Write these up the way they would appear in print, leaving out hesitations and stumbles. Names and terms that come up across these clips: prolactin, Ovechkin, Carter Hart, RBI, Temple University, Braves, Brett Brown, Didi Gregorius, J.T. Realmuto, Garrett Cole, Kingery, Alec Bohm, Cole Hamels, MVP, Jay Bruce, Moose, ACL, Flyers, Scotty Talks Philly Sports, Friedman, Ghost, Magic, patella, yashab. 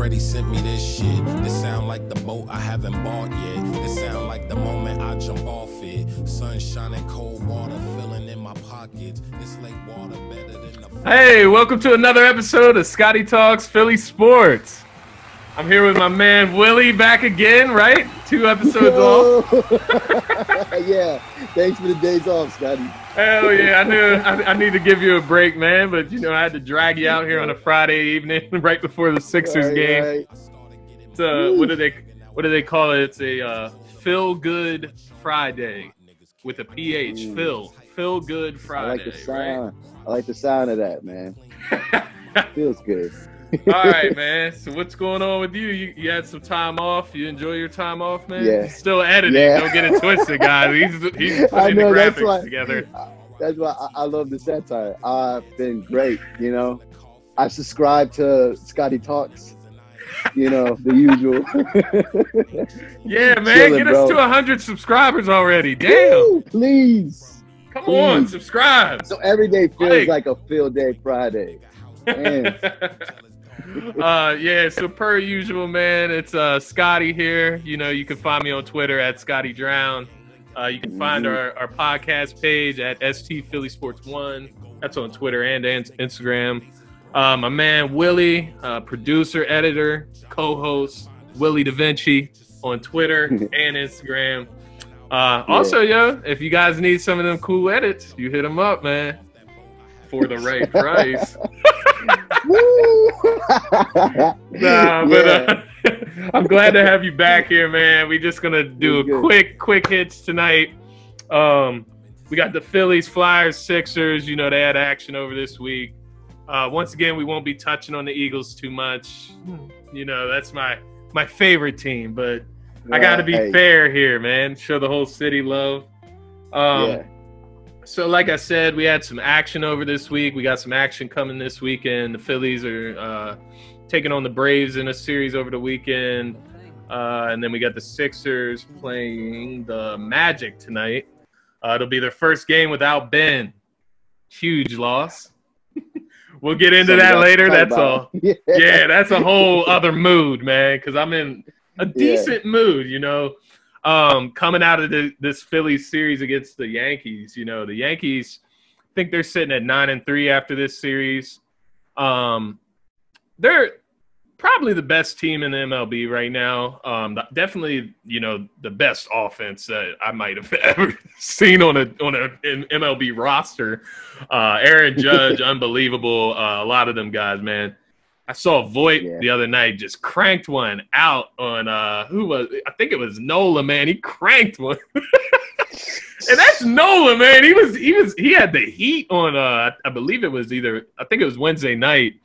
Freddie sent me this shit. This sound like the boat I haven't bought yet. This sound like the moment I jump off it. Sunshine and cold water filling in my pockets. This lake water better than the... Hey, welcome to another episode of Scotty Talks Philly Sports. I'm here with my man Willie back again, right? 2 episodes off. Yeah, thanks for the days off, Scotty. Hell yeah, I knew I need to give you a break, man, but you know I had to drag you out here on a Friday evening right before the Sixers game. Right. It's what do they call it? It's a Feel Good Friday with a PH. Feel Good Friday. I like the sound. Right? I like the sound of that, man. Feels good. All right, man. So what's going on with you? You had some time off. You enjoy your time off, man? Yeah. Still editing. Yeah. Don't get it twisted, guys. He's putting the graphics together. That's why I love the satire. I've been great, you know. I subscribe to Scotty Talks, you know, the usual. Yeah, man. Chilling, get us to 100 subscribers already. Damn. Woo, please. Come on, subscribe. So every day feels like a Field Day Friday. Man. So per usual, man, it's Scotty here. You know, you can find me on Twitter at Scotty Drown. You can find our podcast page at ST Philly Sports One. That's on Twitter and Instagram. My man Willie, producer, editor, co-host Willie Da Vinci on Twitter and Instagram. Also, yo, if you guys need some of them cool edits, you hit them up, man, for the right price. I'm glad to have you back here, man. We're just gonna do quick hits tonight. We got the Phillies, Flyers, Sixers. You know, they had action over this week. Once again, we won't be touching on the Eagles too much. You know, that's my favorite team, but I gotta be fair here, man. Show the whole city love. So, like I said, we had some action over this week. We got some action coming this weekend. The Phillies are taking on the Braves in a series over the weekend. And then we got the Sixers playing the Magic tonight. It'll be their first game without Ben. Huge loss. We'll get into that later. That's all. Yeah, that's a whole other mood, man, because I'm in a decent mood, you know. Coming out of this Phillies series against the Yankees, you know, the Yankees, I think they're sitting at 9-3 after this series. They're probably the best team in the MLB right now. Definitely, you know, the best offense that I might have ever seen on an MLB roster. Aaron Judge, unbelievable. A lot of them guys, man. I saw Voit the other night just cranked one out on I think it was Nola, man. He cranked one. And that's Nola, man. He had the Heat on I think it was Wednesday night.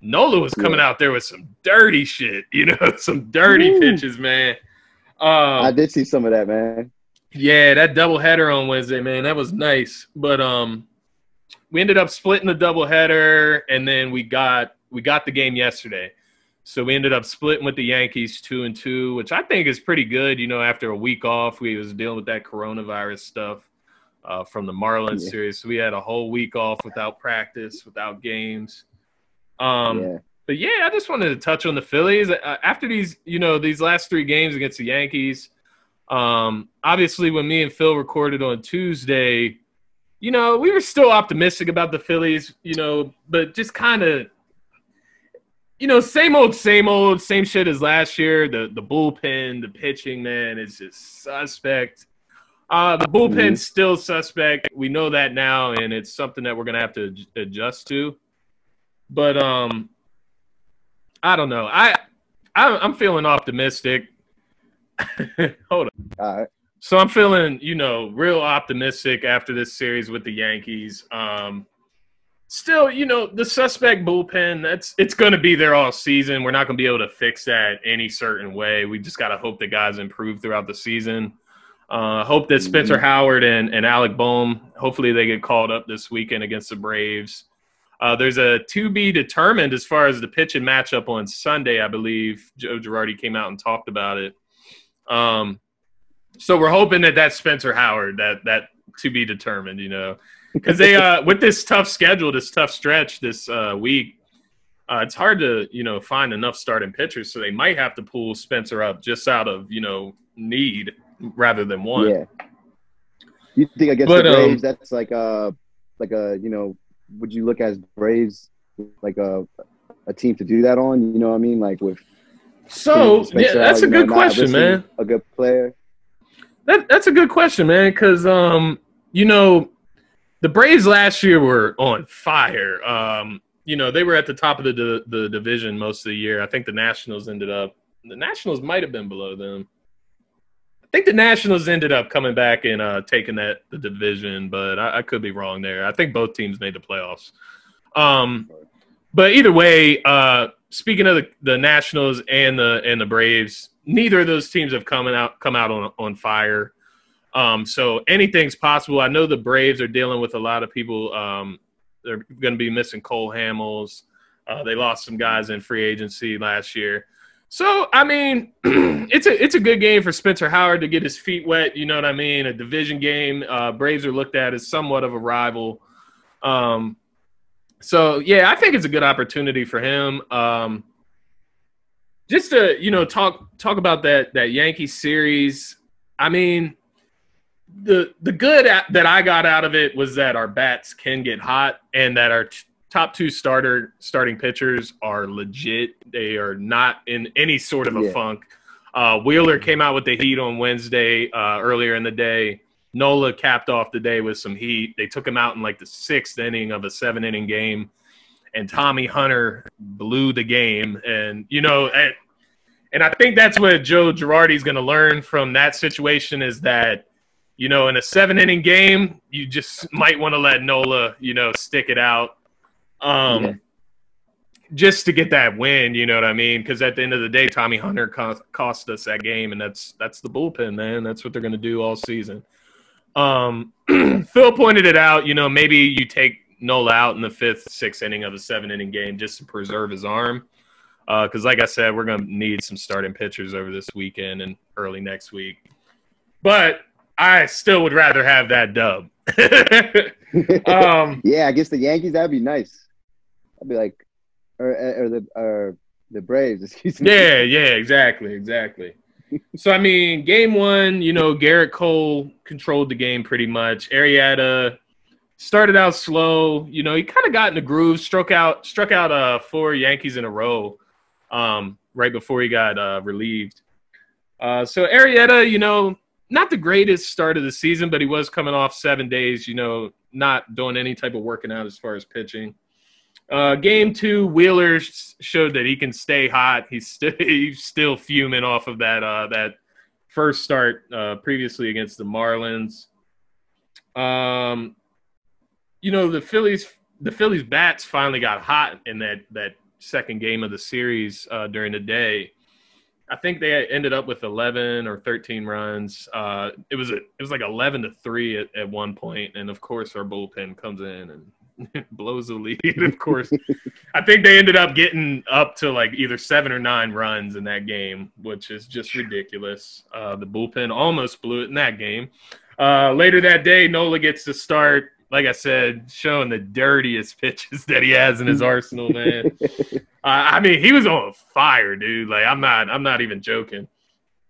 Nola was coming out there with some dirty shit, you know, some dirty pitches, man. I did see some of that, man. Yeah, that doubleheader on Wednesday, man. That was nice. But we ended up splitting the doubleheader, and then we got the game yesterday. So we ended up splitting with the Yankees 2-2, which I think is pretty good. You know, after a week off, we was dealing with that coronavirus stuff from the Marlins series. So we had a whole week off without practice, without games. But yeah, I just wanted to touch on the Phillies. After these last 3 games against the Yankees, obviously when me and Phil recorded on Tuesday, you know, we were still optimistic about the Phillies, you know, but just kind of – you know, same old, same shit as last year. The bullpen, the pitching, man, is just suspect. The bullpen's still suspect. We know that now, and it's something that we're going to have to adjust to. But I don't know. I'm feeling optimistic. Hold on. All right. So I'm feeling, you know, real optimistic after this series with the Yankees. Still, you know, the suspect bullpen, it's going to be there all season. We're not going to be able to fix that any certain way. We just got to hope that guys improve throughout the season. Hope that Spencer Howard and Alec Bohm, hopefully they get called up this weekend against the Braves. There's a to-be-determined as far as the pitching matchup on Sunday, I believe. Joe Girardi came out and talked about it. So we're hoping that that's Spencer Howard, that to-be-determined, you know. Because they with this tough schedule, this tough stretch this week, It's hard to, you know, find enough starting pitchers, so they might have to pull Spencer up just out of, you know, need rather than want. Yeah. You think against the Braves, that's like a, you know, would you look as Braves like a team to do that on? You know what I mean? Like with. So yeah, that's a good question, man. A good player. That's a good question, man, because you know, the Braves last year were on fire. You know, they were at the top of the division most of the year. I think the Nationals might have been below them. I think the Nationals ended up coming back and taking the division, but I could be wrong there. I think both teams made the playoffs. But either way, speaking of the Nationals and the Braves, neither of those teams have come out on fire. So anything's possible. I know the Braves are dealing with a lot of people. They're going to be missing Cole Hamels. They lost some guys in free agency last year. So, I mean, it's a good game for Spencer Howard to get his feet wet. You know what I mean? A division game. Braves are looked at as somewhat of a rival. So, yeah, I think it's a good opportunity for him. Just to, you know, talk about that Yankees series. I mean, the good that I got out of it was that our bats can get hot and that our top two starting pitchers are legit. They are not in any sort of a funk. Wheeler came out with the heat on Wednesday earlier in the day. Nola capped off the day with some heat. They took him out in like the sixth inning of a seven-inning game, and Tommy Hunter blew the game. And, you know, and I think that's what Joe Girardi's going to learn from that situation is that, you know, in a seven-inning game, you just might want to let Nola, you know, stick it out just to get that win, you know what I mean? Because at the end of the day, Tommy Hunter cost us that game, and that's the bullpen, man. That's what they're going to do all season. Phil pointed it out, you know, maybe you take Nola out in the fifth, sixth inning of a seven-inning game just to preserve his arm. Because, like I said, we're going to need some starting pitchers over this weekend and early next week. But I still would rather have that dub. Yeah, against the Yankees, that'd be nice. I'd be like, or the Braves, excuse me. Yeah, exactly. So, I mean, game one, you know, Garrett Cole controlled the game pretty much. Arrieta started out slow. You know, he kind of got in the groove, struck out four Yankees in a row right before he got relieved. So, Arrieta, you know, not the greatest start of the season, but he was coming off 7 days, you know, not doing any type of working out as far as pitching. Game two, Wheeler showed that he can stay hot. He's still fuming off of that first start previously against the Marlins. You know, the Phillies bats finally got hot in that second game of the series during the day. I think they ended up with 11 or 13 runs. It was like 11-3 at one point, and of course our bullpen comes in and blows the lead, of course. I think they ended up getting up to like either 7 or 9 runs in that game, which is just ridiculous. The bullpen almost blew it in that game. Later that day, Nola gets to start, like I said, showing the dirtiest pitches that he has in his arsenal, man. I mean, he was on fire, dude. Like, I'm not even joking.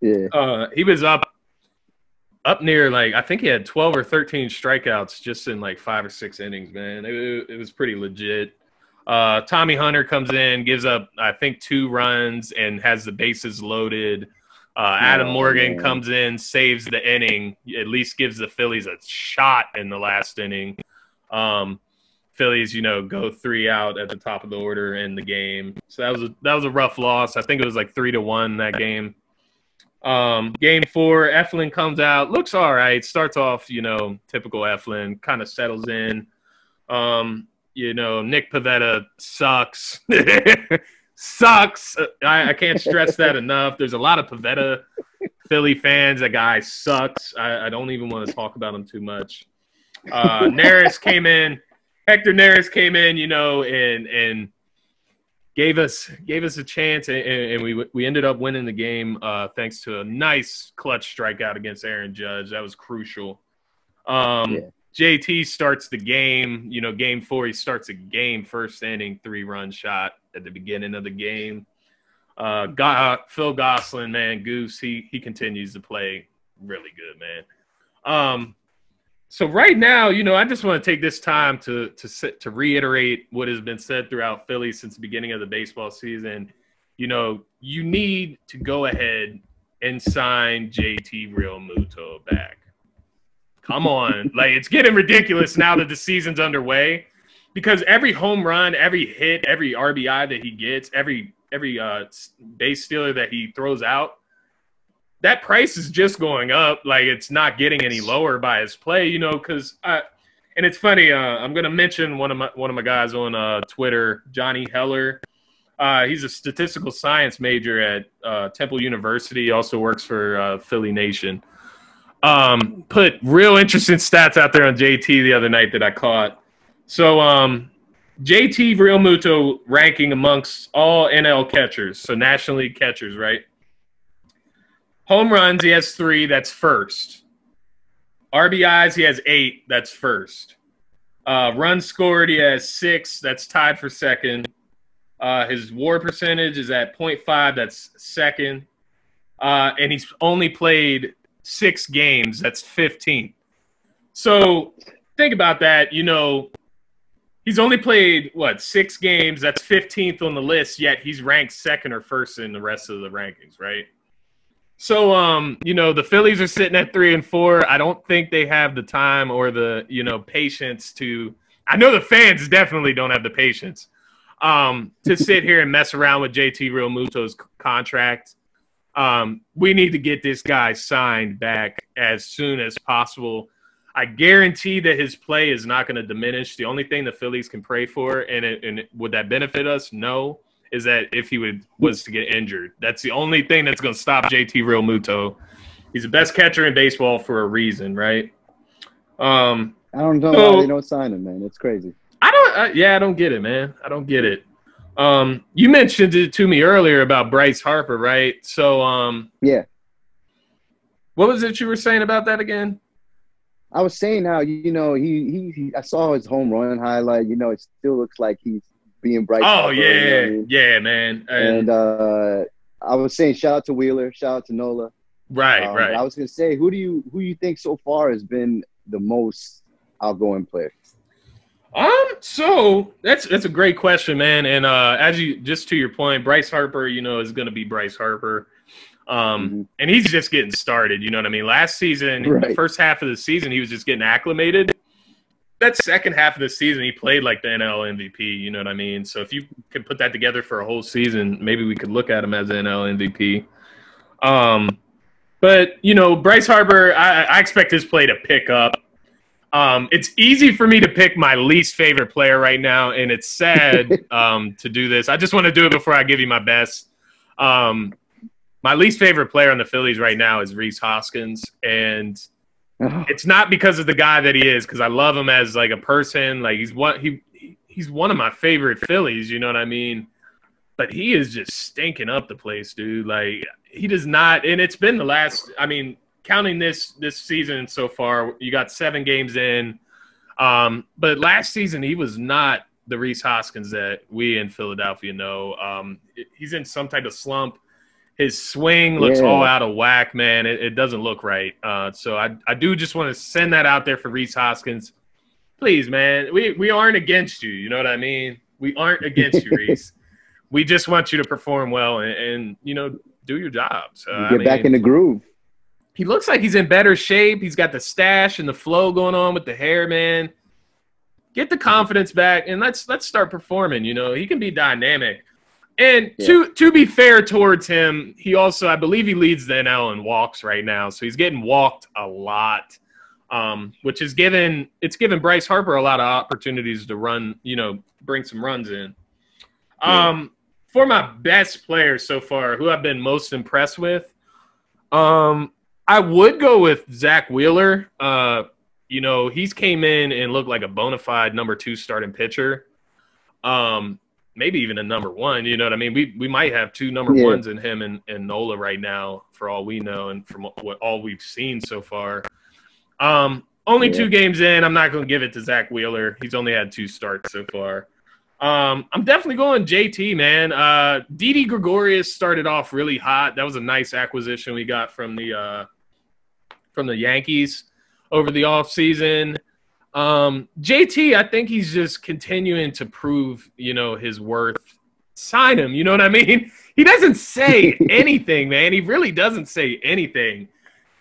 Yeah. He was up near, like, I think he had 12 or 13 strikeouts just in, like, 5 or 6 innings, man. It was pretty legit. Tommy Hunter comes in, gives up, I think, 2 runs and has the bases loaded. Adam Morgan comes in, saves the inning, at least gives the Phillies a shot in the last inning. Phillies, you know, go 3 out at the top of the order in the game. So that was a rough loss. I think it was like 3-1 that game. Game four, Eflin comes out, looks all right, starts off, you know, typical Eflin, kind of settles in. You know, Nick Pivetta sucks. Sucks. I can't stress that enough. There's a lot of Pivetta Philly fans. That guy sucks. I don't even want to talk about him too much. Hector Neris came in, you know, and gave us a chance, and we ended up winning the game thanks to a nice clutch strikeout against Aaron Judge. That was crucial. JT starts the game, you know, game four, he starts a game, first inning, 3-run shot at the beginning of the game. Phil Gosselin, man, Goose, he continues to play really good, man. So right now, you know, I just want to take this time to reiterate what has been said throughout Philly since the beginning of the baseball season. You know, you need to go ahead and sign J.T. Realmuto back. Come on. Like, it's getting ridiculous now that the season's underway, because every home run, every hit, every RBI that he gets, every base stealer that he throws out, that price is just going up. Like, it's not getting any lower by his play, you know, because – and it's funny. I'm going to mention one of my guys on Twitter, Johnny Heller. He's a statistical science major at Temple University. He also works for Philly Nation. Put real interesting stats out there on JT the other night that I caught. So JT Realmuto ranking amongst all NL catchers, so National League catchers, right? Home runs, he has 3. That's first. RBIs, he has 8. That's first. Runs scored, he has 6. That's tied for second. His WAR percentage is at 0.5. That's second. And he's only played 6 games. That's 15th. So think about that. You know, he's only played, 6 games. That's 15th on the list, yet he's ranked second or first in the rest of the rankings, right? So, you know, the Phillies are sitting at 3 and 4. I don't think they have the time or the, you know, patience to – I know the fans definitely don't have the patience to sit here and mess around with JT Realmuto's contract. We need to get this guy signed back as soon as possible. I guarantee that his play is not going to diminish. The only thing the Phillies can pray for, and would that benefit us? No. Is that if he was to get injured. That's the only thing that's going to stop JT Realmuto. He's the best catcher in baseball for a reason, right? I don't know why they don't sign him, man. It's crazy. I don't get it, man. I don't get it. You mentioned it to me earlier about Bryce Harper, right? So, yeah. What was it you were saying about that again? I was saying how, you know, he I saw his home run highlight. You know, it still looks like he's being Bryce. Oh, Harper, yeah. You know what I mean? Yeah, man. And I was saying shout out to Wheeler, shout out to Nola. Right, right. I was going to say, who do you think so far has been the most outgoing player? So that's a great question, man. And as you just to your point, Bryce Harper, you know, is going to be Bryce Harper. Mm-hmm. And he's just getting started, you know what I mean? Last season, right. The first half of the season, he was just getting acclimated. That second half of the season, he played like the NL MVP, you know what I mean? So if you could put that together for a whole season, maybe we could look at him as NL MVP. But, you know, Bryce Harper, I expect his play to pick up. It's easy for me to pick my least favorite player right now, and it's sad to do this. I just want to do it before I give you my best. My least favorite player on the Phillies right now is Rhys Hoskins, and – it's not because of the guy that he is, because I love him as like a person. Like he's one of my favorite Phillies, you know what I mean? But he is just stinking up the place, dude. Like he does not, and it's been the last. I mean, counting this season so far, you got 7 games in. But last season he was not the Rhys Hoskins that we in Philadelphia know. He's in some type of slump. His swing looks all out of whack, man. It doesn't look right. So I do just want to send that out there for Rhys Hoskins. Please, man, we aren't against you. You know what I mean? We aren't against you, Rhys. We just want you to perform well and you know, do your job. So, back in the groove. He looks like he's in better shape. He's got the stash and the flow going on with the hair, man. Get the confidence back and let's start performing. You know, he can be dynamic. And to be fair towards him, he also, I believe he leads the NL in walks right now. So he's getting walked a lot, which is given Bryce Harper a lot of opportunities to run, you know, bring some runs in. For my best player so far, who I've been most impressed with, I would go with Zach Wheeler. You know, he's came in and looked like a bona fide number 2 starting pitcher. Maybe even a number 1, you know what I mean? We might have 2 number 1s in him and Nola right now, for all we know and from all we've seen so far. Only 2 games in. I'm not going to give it to Zach Wheeler. He's only had 2 starts so far. I'm definitely going JT, man. Didi Gregorius started off really hot. That was a nice acquisition we got from the Yankees over the offseason. JT, I think he's just continuing to prove, you know, his worth. Sign him, you know what I mean? He doesn't say anything, man. He really doesn't say anything.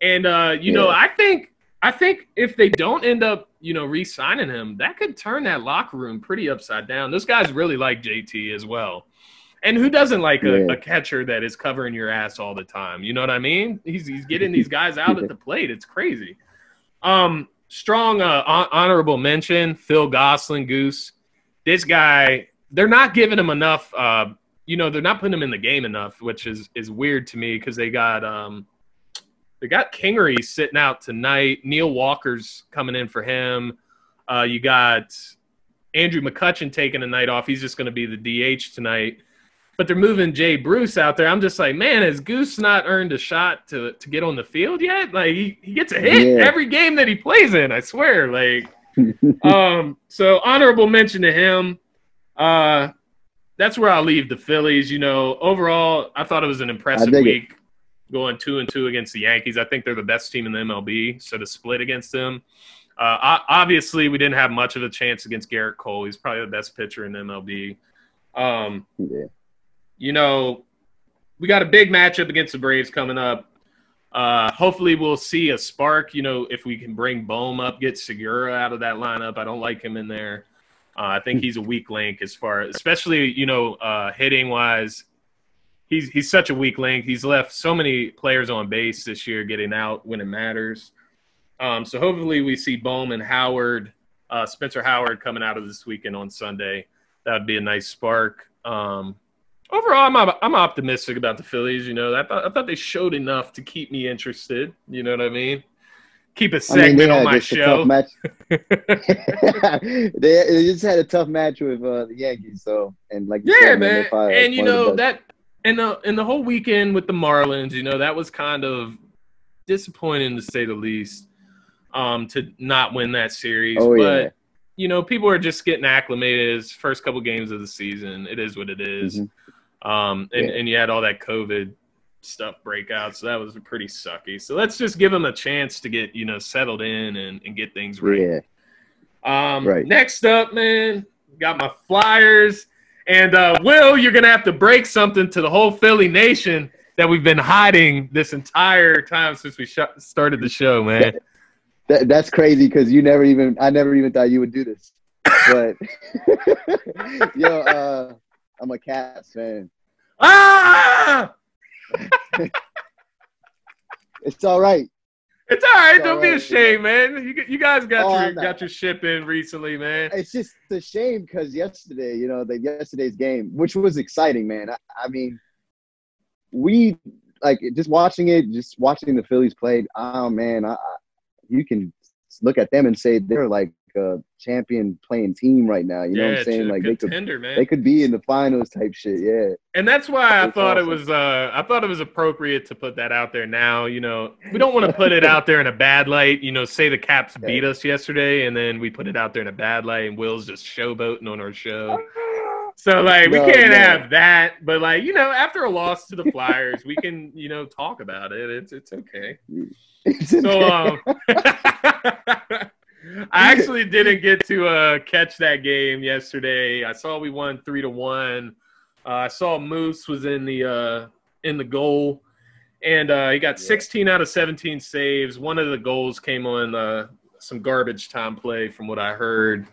And, you know, I think if they don't end up, you know, re-signing him, that could turn that locker room pretty upside down. Those guys really like JT as well. And who doesn't like a catcher that is covering your ass all the time? You know what I mean? He's getting these guys out at the plate. It's crazy. Strong honorable mention, Phil Gosselin, Goose. This guy, they're not giving him enough. You know, they're not putting him in the game enough, which is weird to me because they got Kingery sitting out tonight. Neil Walker's coming in for him. You got Andrew McCutchen taking a night off. He's just going to be the DH tonight. But they're moving Jay Bruce out there. I'm just like, man, has Goose not earned a shot to get on the field yet? Like, he gets a hit every game that he plays in, I swear. Like, so honorable mention to him. That's where I'll leave the Phillies. You know, overall, I thought it was an impressive week going 2-2 against the Yankees. I think they're the best team in the MLB, so to split against them. Obviously, we didn't have much of a chance against Garrett Cole. He's probably the best pitcher in the MLB. You know, we got a big matchup against the Braves coming up. Hopefully we'll see a spark, you know, if we can bring Bohm up, get Segura out of that lineup. I don't like him in there. I think he's a weak link as far – especially, you know, hitting-wise. He's such a weak link. He's left so many players on base this year getting out when it matters. So hopefully we see Bohm and Howard, Spencer Howard coming out of this weekend on Sunday. That would be a nice spark. Overall, I'm optimistic about the Phillies. You know, I thought they showed enough to keep me interested. You know what I mean? Keep a segment on my show. They just had a tough match with the Yankees. So and like you said, man. And you know that, and the whole weekend with the Marlins. You know, that was kind of disappointing to say the least. To not win that series, you know, people are just getting acclimated. It's first couple games of the season. It is what it is. And you had all that COVID stuff break out, so that was pretty sucky. So let's just give them a chance to get, you know, settled in and get things right. Next up, man, got my Flyers. And, Will, you're going to have to break something to the whole Philly nation that we've been hiding this entire time since we started the show, man. That's crazy because I never even thought you would do this. But yo, I'm a Caps fan. Ah! It's all right. It's all right. Don't be ashamed, man. You guys got your ship in recently, man. It's just a shame because yesterday, you know, yesterday's game, which was exciting, man. I mean, just watching the Phillies play. Oh man, you can look at them and say they're like a champion playing team right now. You know what I'm saying? Like they could be in the finals type shit. Yeah. And that's why I thought it was appropriate to put that out there now. You know, we don't want to put it out there in a bad light, you know, say the Caps beat us yesterday and then we put it out there in a bad light and Will's just showboating on our show. So like, we can't have that, but like, you know, after a loss to the Flyers, we can, you know, talk about it. It's okay. So I actually didn't get to catch that game yesterday. I saw we won 3-1. I saw Moose was in the goal, and he got 16 out of 17 saves. One of the goals came on some garbage time play, from what I heard.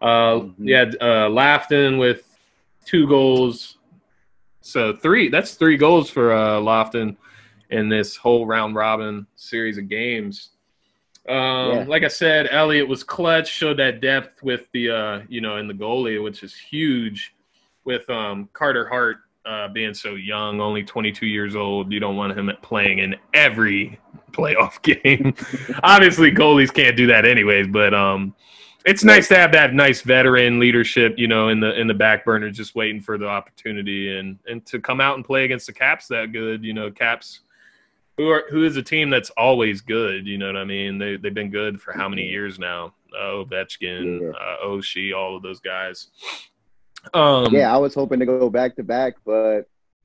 Lofton with 2 goals, so 3. That's 3 goals for Lofton in this whole round-robin series of games. Like I said, Elliott was clutch, showed that depth with the, you know, in the goalie, which is huge with Carter Hart being so young, only 22 years old. You don't want him playing in every playoff game. Obviously, goalies can't do that anyways, but it's nice to have that nice veteran leadership, you know, in the back burner, just waiting for the opportunity and to come out and play against the Caps that good, you know, Caps – who is a team that's always good. You know what I mean? They've been good for how many years now? Ovechkin, Oshie, all of those guys. Yeah, I was hoping to go back to back, but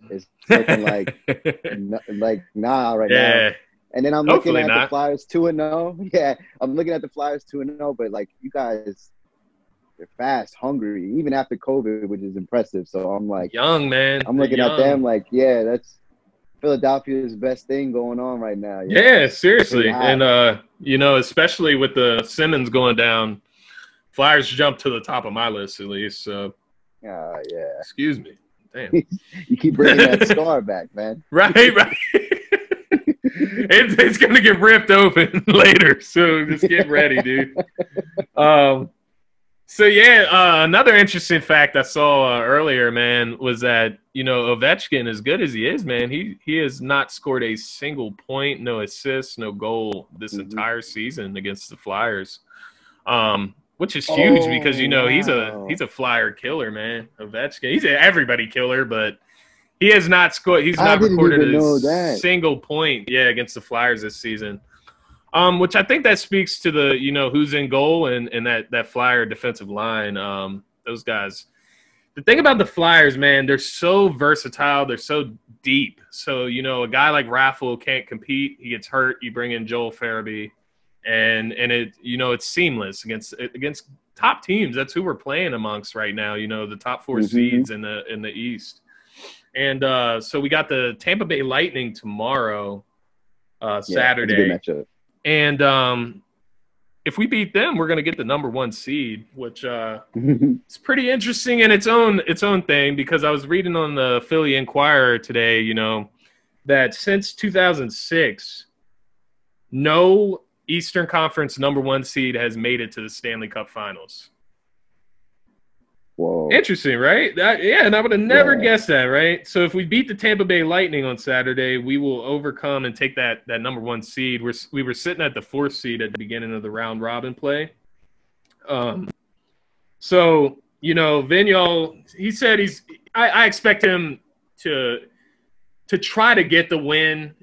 it's looking like nah right now. And then I'm looking at the Flyers 2-0. Yeah, I'm looking at the Flyers 2-0, but like you guys, they're fast, hungry, even after COVID, which is impressive. So I'm like, young man. I'm looking at them like, yeah, that's Philadelphia's best thing going on right now. Yeah, seriously. And you know, especially with the Simmons going down, Flyers jumped to the top of my list at least. So, yeah. Excuse me. Damn. You keep bringing that scar back, man. Right. It's going to get ripped open later, so just get ready, dude. Another interesting fact I saw earlier, man, was that, you know, Ovechkin, as good as he is, man, he has not scored a single point, no assist, no goal this entire season against the Flyers, which is huge because, you know, he's a Flyer killer, man. Ovechkin, he's an everybody killer, but he has not scored. He's not recorded a single point, against the Flyers this season, which I think that speaks to the, you know, who's in goal and that Flyer defensive line, those guys. The thing about the Flyers, man, they're so versatile. They're so deep. So, you know, a guy like Raffle can't compete. He gets hurt. You bring in Joel Farabee, and it, you know, it's seamless against top teams. That's who we're playing amongst right now, you know, the top four seeds in the East. And so we got the Tampa Bay Lightning tomorrow, Saturday. That's a good matchup. And if we beat them, we're going to get the number one seed, which it's pretty interesting in its own thing, because I was reading on the Philly Inquirer today, you know, that since 2006, no Eastern Conference number one seed has made it to the Stanley Cup Finals. Whoa. Interesting, right? And I would have never guessed that, right? So if we beat the Tampa Bay Lightning on Saturday, we will overcome and take that number one seed. We were sitting at the fourth seed at the beginning of the round robin play. So, you know, Vigneault, he said I expect him to try to get the win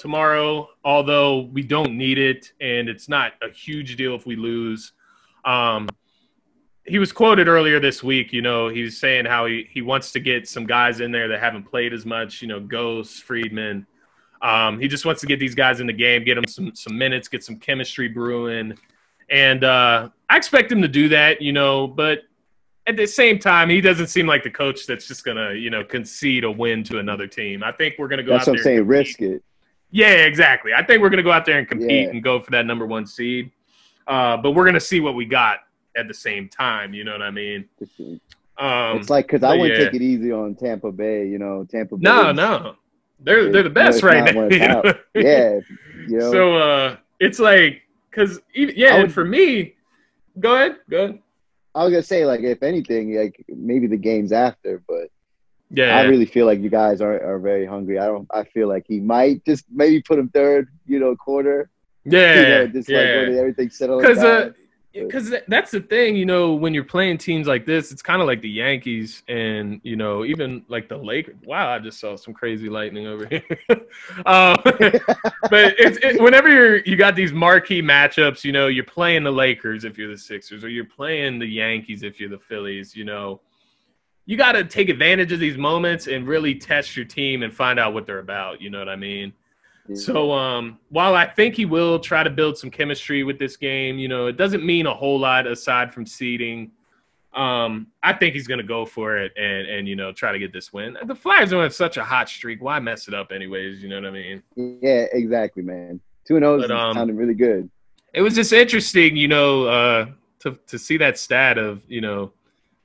tomorrow, although we don't need it, and it's not a huge deal if we lose. He was quoted earlier this week, you know, he was saying how he wants to get some guys in there that haven't played as much, you know, Ghost, Friedman. He just wants to get these guys in the game, get them some minutes, get some chemistry brewing. And I expect him to do that, you know, but at the same time, he doesn't seem like the coach that's just going to, you know, concede a win to another team. I think we're going to go out there. That's what I'm saying, risk it. Yeah, exactly. I think we're going to go out there and compete and go for that number one seed. But we're going to see what we got at the same time, you know what I mean? It's like, because I wouldn't take it easy on Tampa Bay, you know. Tampa Bay. No. They're the best right now. Yeah. You know? So it's like, because for me, go ahead. I was gonna say, like, if anything, like maybe the game's after, but I really feel like you guys are very hungry. I feel like he might just maybe put him third, you know, quarter. Yeah. You know, just like everything settled down. Because that's the thing, you know, when you're playing teams like this, it's kind of like the Yankees and, you know, even like the Lakers. Wow, I just saw some crazy lightning over here. But whenever you got these marquee matchups, you know, you're playing the Lakers if you're the Sixers, or you're playing the Yankees if you're the Phillies, you know. You got to take advantage of these moments and really test your team and find out what they're about, you know what I mean? So while I think he will try to build some chemistry with this game, you know, it doesn't mean a whole lot aside from seeding. I think he's going to go for it and, you know, try to get this win. The Flyers are on such a hot streak. Why mess it up anyways? You know what I mean? Yeah, exactly, man. 2-0 sounded really good. It was just interesting, you know, to see that stat of, you know,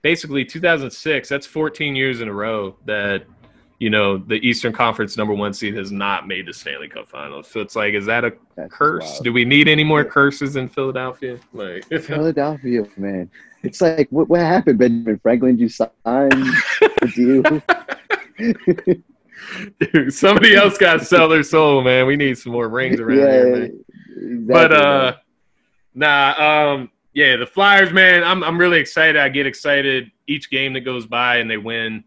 basically 2006, that's 14 years in a row that – you know, the Eastern Conference number one seed has not made the Stanley Cup Finals. So it's like, is that a curse? Wild. Do we need any more curses in Philadelphia? Like Philadelphia, man. It's like, what happened, Benjamin Franklin? Did you sign the deal? Dude, somebody else got to sell their soul, man. We need some more rings around here, man. Exactly, but, the Flyers, man, I'm really excited. I get excited each game that goes by and they win.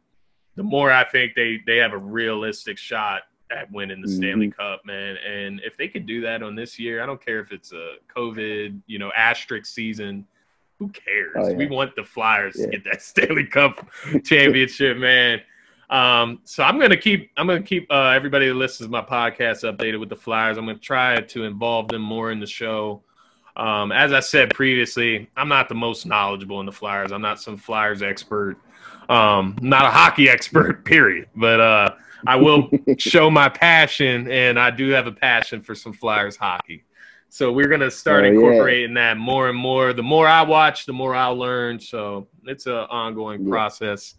The more I think they have a realistic shot that win in the Stanley Cup, man. And if they could do that on this year, I don't care if it's a COVID, you know, asterisk season. Who cares? Oh, yeah. We want the Flyers to get that Stanley Cup championship, man. So I'm gonna keep everybody that listens to my podcast updated with the Flyers. I'm gonna try to involve them more in the show. As I said previously, I'm not the most knowledgeable in the Flyers. I'm not some Flyers expert. Not a hockey expert, period. But I will show my passion, and I do have a passion for some Flyers hockey. So we're going to start incorporating that more and more. The more I watch, the more I'll learn. So it's an ongoing process.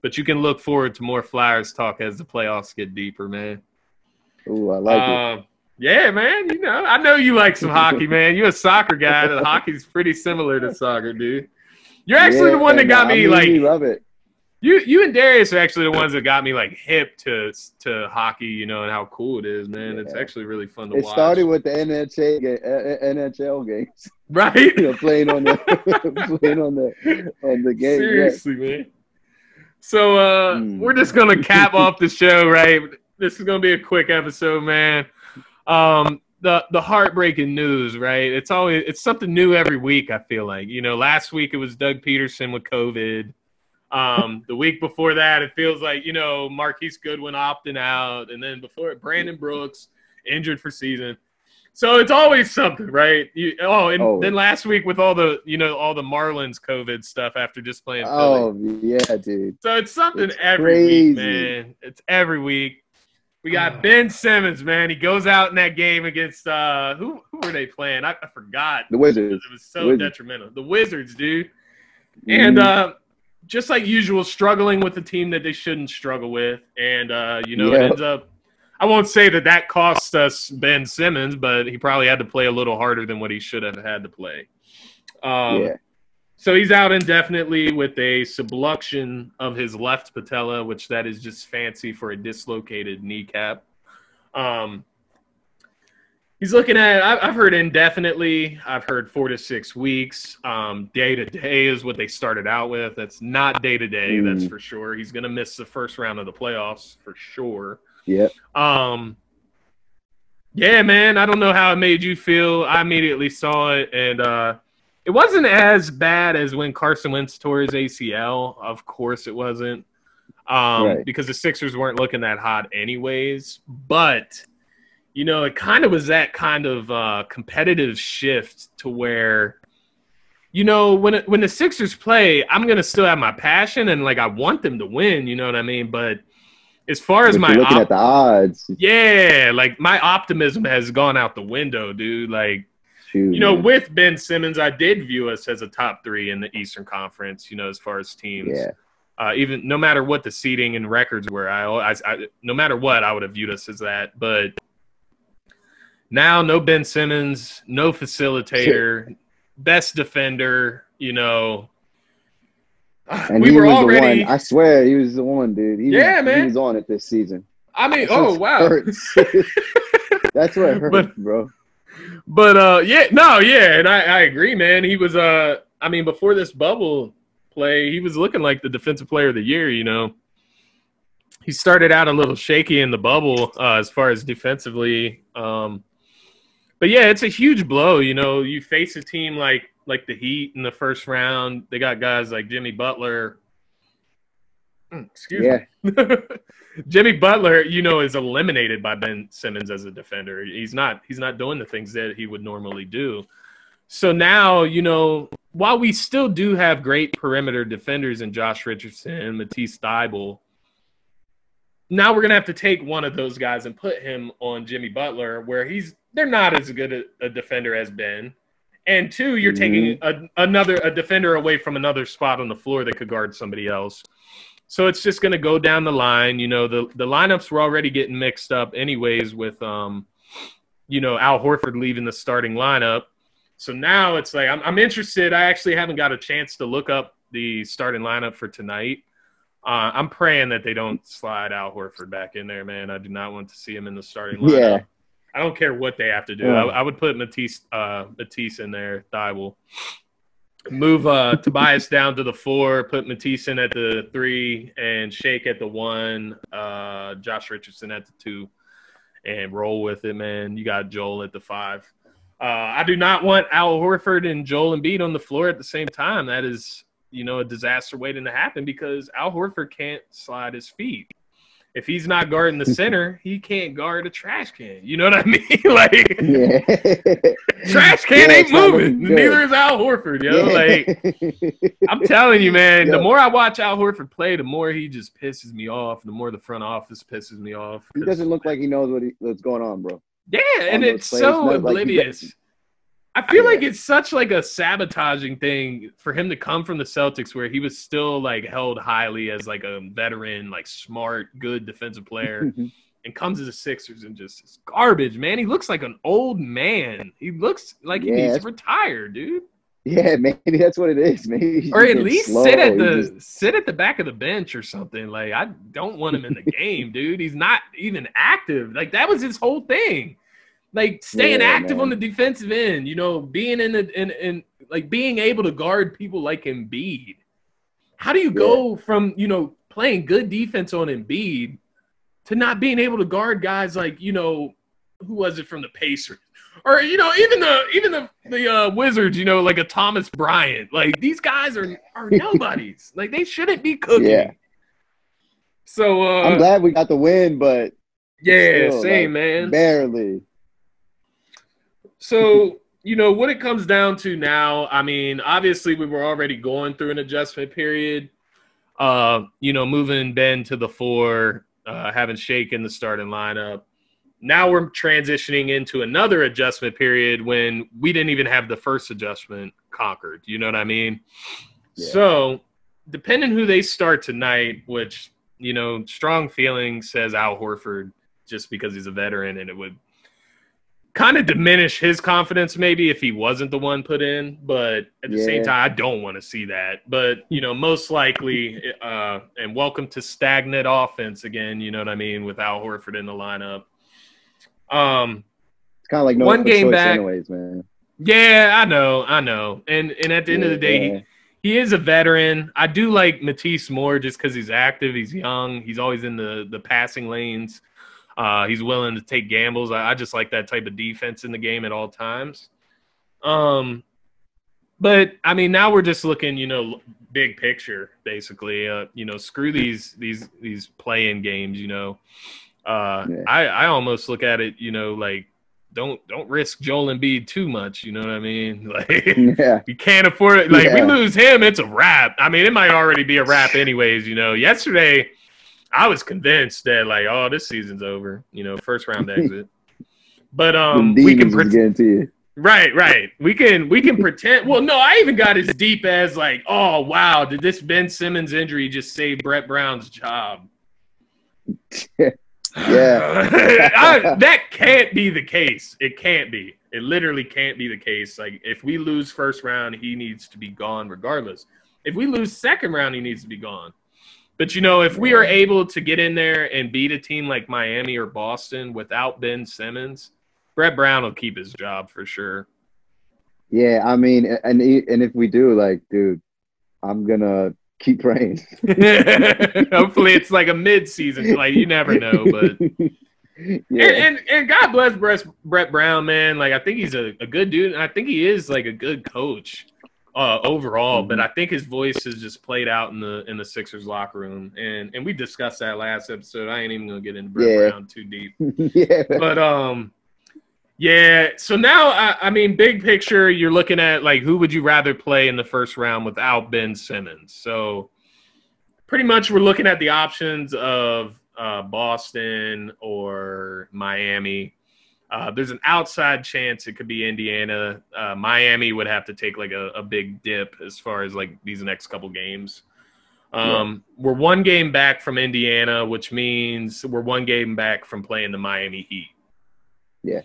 But you can look forward to more Flyers talk as the playoffs get deeper, man. Ooh, I like it. Yeah, man. You know, I know you like some hockey, man. You're a soccer guy. The hockey's pretty similar to soccer, dude. You're actually the one that got me, I love it. You and Darius are actually the ones that got me like hip to hockey, you know, and how cool it is, man. Yeah. It's actually really fun to watch. It started with the NHL games, right? You know, playing on the game. Seriously, man. So we're just gonna cap off the show, right? This is gonna be a quick episode, man. The heartbreaking news, right? It's something new every week. I feel like, you know, last week it was Doug Peterson with COVID. The week before that, it feels like, you know, Marquise Goodwin opting out. And then before it, Brandon Brooks injured for season. So it's always something, right? Then last week with all the Marlins COVID stuff after just playing Philly. Oh, yeah, dude. So it's something every week, man. It's every week. We got Ben Simmons, man. He goes out in that game against who were they playing? I forgot. The Wizards. It was so detrimental. The Wizards, dude. And just like usual, struggling with a team that they shouldn't struggle with. And, it ends up – I won't say that cost us Ben Simmons, but he probably had to play a little harder than what he should have had to play. So he's out indefinitely with a subluxation of his left patella, which that is just fancy for a dislocated kneecap. He's looking at – I've heard indefinitely. I've heard 4 to 6 weeks. Day-to-day is what they started out with. That's not day-to-day, that's for sure. He's going to miss the first round of the playoffs for sure. Yeah. Yeah, man, I don't know how it made you feel. I immediately saw it, and it wasn't as bad as when Carson Wentz tore his ACL. Of course it wasn't, because the Sixers weren't looking that hot anyways. But – you know, it kind of was that kind of competitive shift to where, you know, when the Sixers play, I'm going to still have my passion and, like, I want them to win, you know what I mean? But as far as looking at the odds. Yeah, like, my optimism has gone out the window, dude. Like, shoot, you know, man, with Ben Simmons, I did view us as a top three in the Eastern Conference, you know, as far as teams. Yeah. Even no matter what the seeding and records were, I no matter what, I would have viewed us as that. But now, no Ben Simmons, no facilitator, best defender, you know. And I swear, he was the one, dude. He was on it this season. I mean, wow. That's what hurts, bro. But, and I agree, man. He was, before this bubble play, he was looking like the defensive player of the year, you know. He started out a little shaky in the bubble as far as defensively, but yeah, it's a huge blow. You know, you face a team like the Heat in the first round. They got guys like Jimmy Butler. Excuse me. Jimmy Butler, you know, is eliminated by Ben Simmons as a defender. He's not doing the things that he would normally do. So now, you know, while we still do have great perimeter defenders in Josh Richardson and Matisse Thybulle, now we're going to have to take one of those guys and put him on Jimmy Butler, where they're not as good a defender as Ben. And two, you're taking another defender away from another spot on the floor that could guard somebody else. So it's just going to go down the line. You know, the lineups were already getting mixed up anyways with, you know, Al Horford leaving the starting lineup. So now it's like I'm interested. I actually haven't got a chance to look up the starting lineup for tonight. I'm praying that they don't slide Al Horford back in there, man. I do not want to see him in the starting lineup. Yeah. I don't care what they have to do. Yeah. I would put Matisse in there, Thybulle. Move Tobias down to the 4, put Matisse in at the 3, and Shake at the 1, Josh Richardson at the 2. and roll with it, man. You got Joel at the 5. I do not want Al Horford and Joel Embiid on the floor at the same time. That is, you know, a disaster waiting to happen because Al Horford can't slide his feet. If he's not guarding the center, he can't guard a trash can. You know what I mean? Like, trash can ain't moving. Neither is Al Horford, yo. Like, I'm telling you, man, the more I watch Al Horford play, the more he just pisses me off. The more the front office pisses me off. He doesn't look like he knows what's going on, bro. Yeah, and it's so oblivious. I feel like it's such like a sabotaging thing for him to come from the Celtics where he was still like held highly as like a veteran, like smart, good defensive player and comes to the Sixers and just is garbage, man. He looks like an old man. He looks like he needs to retire, dude. Yeah, maybe that's what it is. Maybe or at least sit at the back of the bench or something. Like, I don't want him in the game, dude. He's not even active. Like, that was his whole thing. Like, staying active on the defensive end, you know, being in the and like being able to guard people like Embiid. How do you go from, you know, playing good defense on Embiid to not being able to guard guys like, you know, who was it from the Pacers? Or, you know, even the Wizards, you know, like a Thomas Bryant. Like, these guys are nobodies. Like, they shouldn't be cooking. Yeah. So I'm glad we got the win, but yeah, still, same, like, man. Barely. So, you know, what it comes down to now, I mean, obviously we were already going through an adjustment period, you know, moving Ben to the 4, having Shake in the starting lineup. Now we're transitioning into another adjustment period when we didn't even have the first adjustment conquered. You know what I mean? Yeah. So depending who they start tonight, which, you know, strong feeling says Al Horford just because he's a veteran and it would – kind of diminish his confidence maybe if he wasn't the one put in, but at the same time, I don't want to see that. But, you know, most likely, and welcome to stagnant offense again, you know what I mean, with Al Horford in the lineup. It's kind of like no one game back, anyways, man. Yeah, I know. And at the end of the day, he is a veteran. I do like Matisse more just because he's active, he's young, he's always in the passing lanes. He's willing to take gambles. I just like that type of defense in the game at all times. But, I mean, now we're just looking, you know, big picture, basically. You know, screw these play-in games, you know. I almost look at it, you know, like, don't risk Joel Embiid too much, you know what I mean? Like, you can't afford it. Like, we lose him, it's a wrap. I mean, it might already be a wrap anyways, you know. Yesterday – I was convinced that, like, oh, this season's over, you know, first round exit. But we can guarantee it. Right. We can pretend. Well, no, I even got as deep as like, oh wow, did this Ben Simmons injury just save Brett Brown's job? Yeah. That can't be the case. It can't be. It literally can't be the case. Like, if we lose first round, he needs to be gone regardless. If we lose second round, he needs to be gone. But, you know, if we are able to get in there and beat a team like Miami or Boston without Ben Simmons, Brett Brown will keep his job for sure. Yeah, I mean, and if we do, like, dude, I'm going to keep praying. Hopefully it's like a mid-season. Like, you never know. But and God bless Brett Brown, man. Like, I think he's a good dude, and I think he is, like, a good coach. Overall, but I think his voice is just played out in the Sixers locker room, and we discussed that last episode. I ain't even gonna get into Brett Brown too deep. But So now, I mean, big picture, you're looking at like who would you rather play in the first round without Ben Simmons? So pretty much, we're looking at the options of Boston or Miami. There's an outside chance it could be Indiana. Miami would have to take like a big dip as far as like these next couple games. We're one game back from Indiana, which means we're one game back from playing the Miami Heat. Yeah.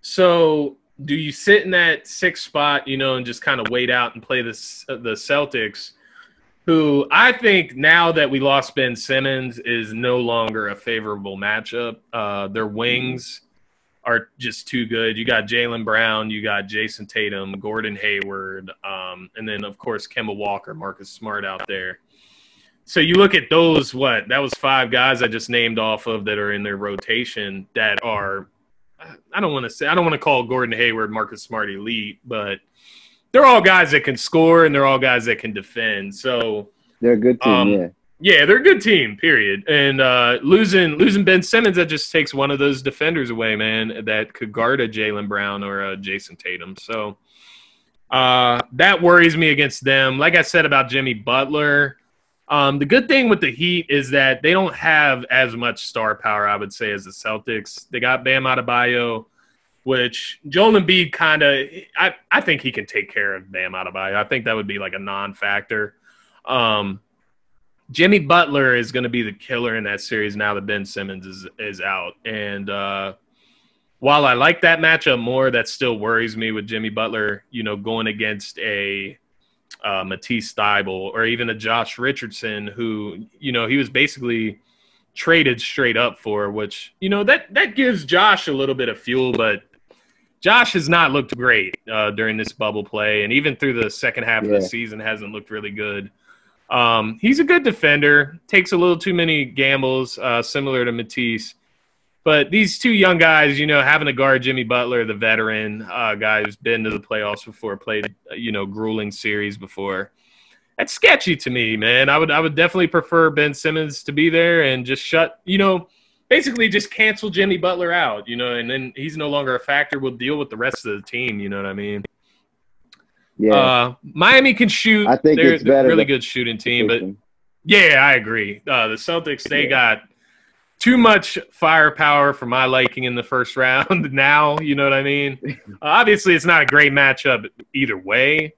So do you sit in that 6th spot, you know, and just kind of wait out and play the Celtics, who I think now that we lost Ben Simmons is no longer a favorable matchup. Their wings are just too good. You got Jaylen Brown, you got Jason Tatum, Gordon Hayward, and then, of course, Kemba Walker, Marcus Smart out there. So you look at those, what, that was five guys I just named off of that are in their rotation that are, I don't want to call Gordon Hayward, Marcus Smart elite, but they're all guys that can score and they're all guys that can defend. So they're a good team, Yeah, they're a good team, period. And losing Ben Simmons, that just takes one of those defenders away, man, that could guard a Jaylen Brown or a Jason Tatum. So that worries me against them. Like I said about Jimmy Butler, the good thing with the Heat is that they don't have as much star power, I would say, as the Celtics. They got Bam Adebayo, which Joel Embiid kind of – I think he can take care of Bam Adebayo. I think that would be like a non-factor. Jimmy Butler is going to be the killer in that series now that Ben Simmons is out. And while I like that matchup more, that still worries me with Jimmy Butler, you know, going against a Matisse Thybulle or even a Josh Richardson who, you know, he was basically traded straight up for, which, you know, that gives Josh a little bit of fuel, but Josh has not looked great during this bubble play. And even through the second half of the season hasn't looked really good. He's a good defender, takes a little too many gambles, similar to Matisse. But these two young guys, you know, having to guard Jimmy Butler, the veteran guy who's been to the playoffs before, played, you know, grueling series before, that's sketchy to me, man. I would definitely prefer Ben Simmons to be there and just shut, you know, basically just cancel Jimmy Butler out, you know, and then he's no longer a factor. We'll deal with the rest of the team, you know what I mean? Yeah, Miami can shoot. I think they're a really good shooting team, but yeah, I agree. The Celtics, they got too much firepower for my liking in the first round now, you know what I mean? Obviously, it's not a great matchup either way,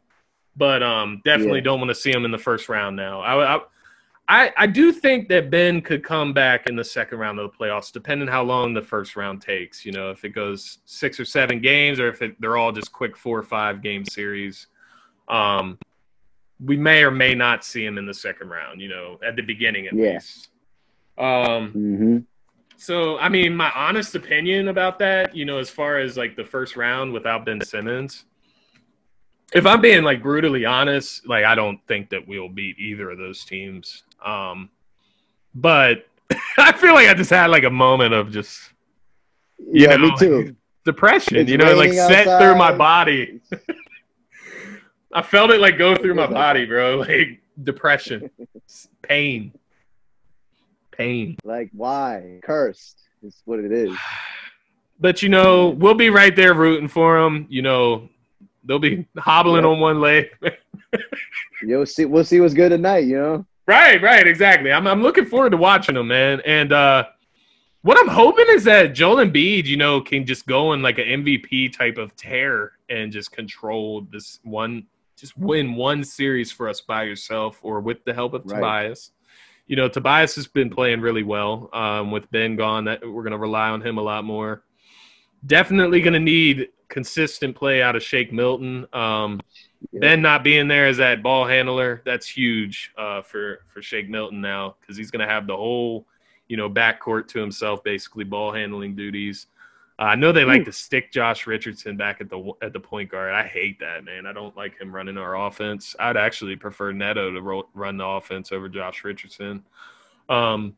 but definitely don't want to see them in the first round now. I do think that Ben could come back in the second round of the playoffs, depending how long the first round takes. You know, if it goes 6 or 7 games or if they're all just quick 4 or 5 game series, we may or may not see him in the second round, you know, at the beginning at least. So, I mean, my honest opinion about that, you know, as far as like the first round without Ben Simmons, if I'm being like brutally honest, like I don't think that we'll beat either of those teams. But I feel like I just had like a moment of just, you know, me too. Like, depression, it's, you know, like set outside through my body. I felt it like go through my body, bro. Like depression, pain. Like why? Cursed is what it is. But, you know, we'll be right there rooting for them. You know, they'll be hobbling on one leg. We'll see what's good tonight, you know? Right, exactly. I'm looking forward to watching them, man. And what I'm hoping is that Joel Embiid, you know, can just go in like an MVP type of tear and just control this one, just win one series for us by yourself or with the help of Tobias. You know, Tobias has been playing really well. With Ben gone, that we're going to rely on him a lot more. Definitely going to need consistent play out of Shake Milton. Ben not being there as that ball handler, that's huge for Shake Milton now because he's going to have the whole, you know, backcourt to himself, basically ball handling duties. I know they like to stick Josh Richardson back at the point guard. I hate that, man. I don't like him running our offense. I'd actually prefer Neto to run the offense over Josh Richardson. I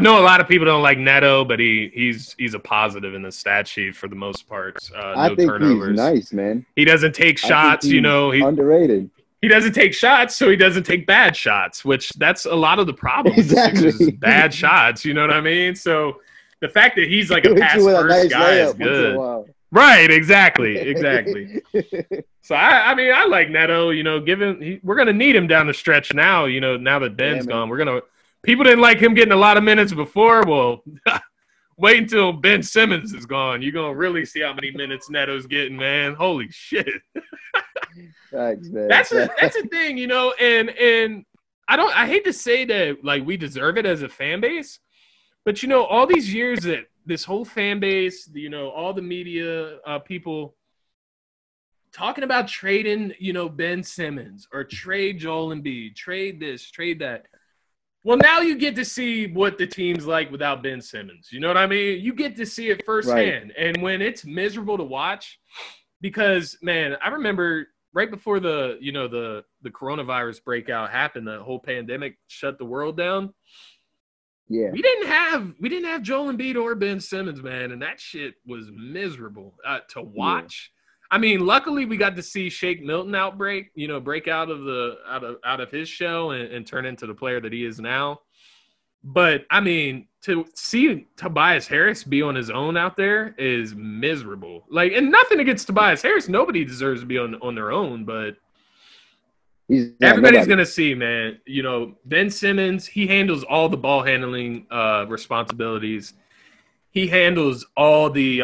know a lot of people don't like Neto, but he's a positive in the stat sheet for the most part. No turnovers. He's nice, man. He doesn't take shots, you know. He's underrated. He doesn't take shots, so he doesn't take bad shots, which that's a lot of the problem. Exactly. Is bad shots, you know what I mean? So the fact that he's like a pass-first guy is good. Right, exactly. So, I mean, I like Neto, you know, we're going to need him down the stretch now, you know, now that Ben's gone. People didn't like him getting a lot of minutes before. Well, wait until Ben Simmons is gone. You're going to really see how many minutes Neto's getting, man. Holy shit. Thanks, man. That's a thing, you know, and I hate to say that, like, we deserve it as a fan base, but, you know, all these years that this whole fan base, you know, all the media people talking about trading, you know, Ben Simmons or trade Joel Embiid, trade this, trade that. Well, now you get to see what the team's like without Ben Simmons. You know what I mean? You get to see it firsthand. Right. And when it's miserable to watch, because, man, I remember right before the, you know, the coronavirus breakout happened, the whole pandemic shut the world down. Yeah. We didn't have Joel Embiid or Ben Simmons, man, and that shit was miserable to watch. Yeah. I mean, luckily we got to see Shake Milton break out of his shell and turn into the player that he is now. But I mean, to see Tobias Harris be on his own out there is miserable. Like, and nothing against Tobias Harris, nobody deserves to be on their own, but everybody's gonna see, man. You know, Ben Simmons, he handles all the ball handling responsibilities. He handles all the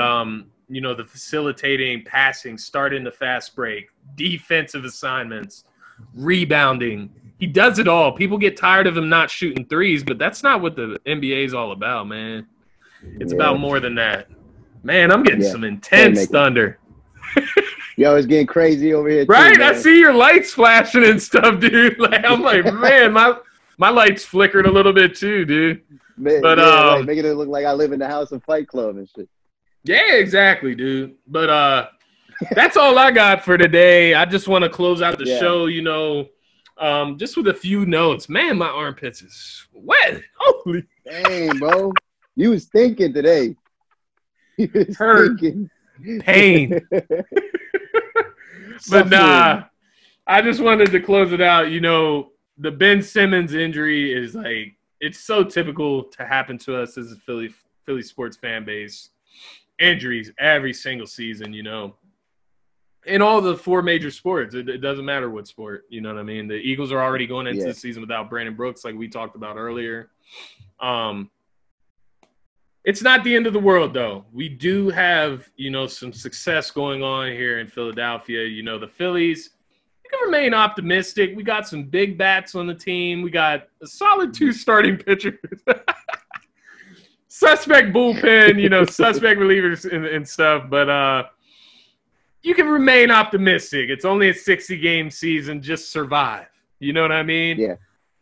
the facilitating, passing, starting the fast break, defensive assignments, rebounding. He does it all. People get tired of him not shooting threes, but that's not what the NBA is all about, man. It's about more than that. Man, I'm getting some intense thunder. Yo, it's getting crazy over here. Right? Too, I see your lights flashing and stuff, dude. Like, I'm like, man, my lights flickered a little bit too, dude. Man, but like, making it look like I live in the house of Fight Club and shit. Yeah, exactly, dude. But that's all I got for today. I just want to close out the show, just with a few notes. Man, my armpits is wet. Holy dang, bro. You was thinking today. You was hurt. Thinking. Pain. But nah, I just wanted to close it out. You know, the Ben Simmons injury is like, it's so typical to happen to us as a Philly sports fan base. Injuries every single season, you know, in all the four major sports. It doesn't matter what sport, you know what I mean? The Eagles are already going into the season without Brandon Brooks, like we talked about earlier. It's not the end of the world, though. We do have, you know, some success going on here in Philadelphia. You know, the Phillies, you can remain optimistic. We got some big bats on the team. We got a solid two starting pitchers. Suspect bullpen, you know, suspect relievers and stuff. But you can remain optimistic. It's only a 60-game season. Just survive. You know what I mean? Yeah.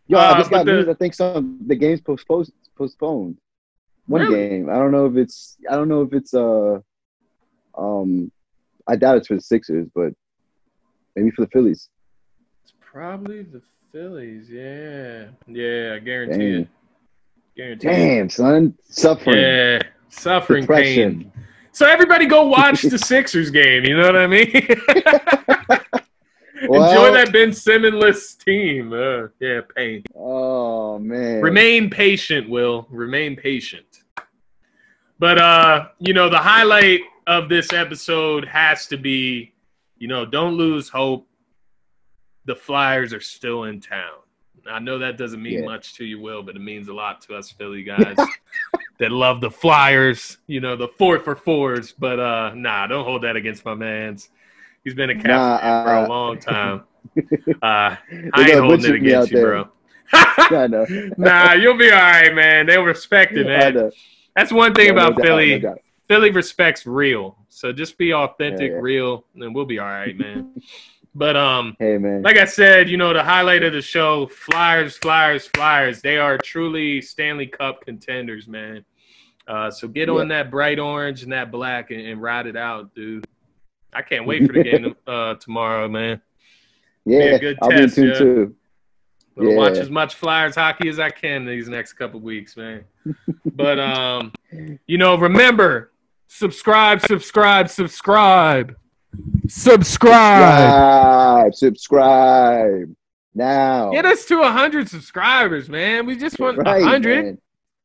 Yo, I just got news. I think the game's postponed. One game. I don't know if it's. I doubt it's for the Sixers, but maybe for the Phillies. It's probably the Phillies. Yeah. Yeah, I guarantee it. Damn, son. Suffering. Yeah, suffering. Depression. Pain. So everybody go watch the Sixers game. You know what I mean? Enjoy that Ben Simmons-less team. Pain. Oh, man. Remain patient, Will. Remain patient. But, the highlight of this episode has to be, you know, don't lose hope. The Flyers are still in town. I know that doesn't mean much to you, Will, but it means a lot to us Philly guys that love the Flyers, you know, the 4 for 4s. But, nah, don't hold that against my mans. He's been a captain for a long time. I ain't holding it against you, bro. I know. Nah, you'll be all right, man. They'll respect it, man. That's one thing about Philly. Philly respects real. So just be authentic, real, and we'll be all right, man. But, hey, man. Like I said, you know, the highlight of the show, Flyers. They are truly Stanley Cup contenders, man. So get on that bright orange and that black and ride it out, dude. I can't wait for the game tomorrow, man. Yeah, good I'll test, be tuned too. We'll watch as much Flyers hockey as I can these next couple weeks, man. But, remember, subscribe. Subscribe now. Get us to 100 subscribers, man. We just want 100, man.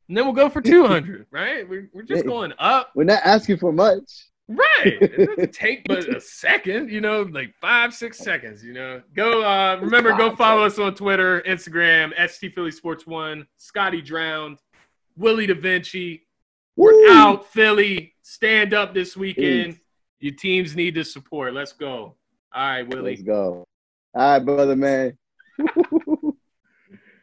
And then we'll go for 200. Right? We're just going up. We're not asking for much, right? It doesn't take but a second, you know, like 5-6 seconds. You know, go. Remember, go follow us on Twitter, Instagram, @STPhillySports1. Scotty Drowned, Willie Da Vinci. We're out, Philly. Stand up this weekend. Peace. Your teams need the support. Let's go. All right, Willie. Let's go. All right, brother, man.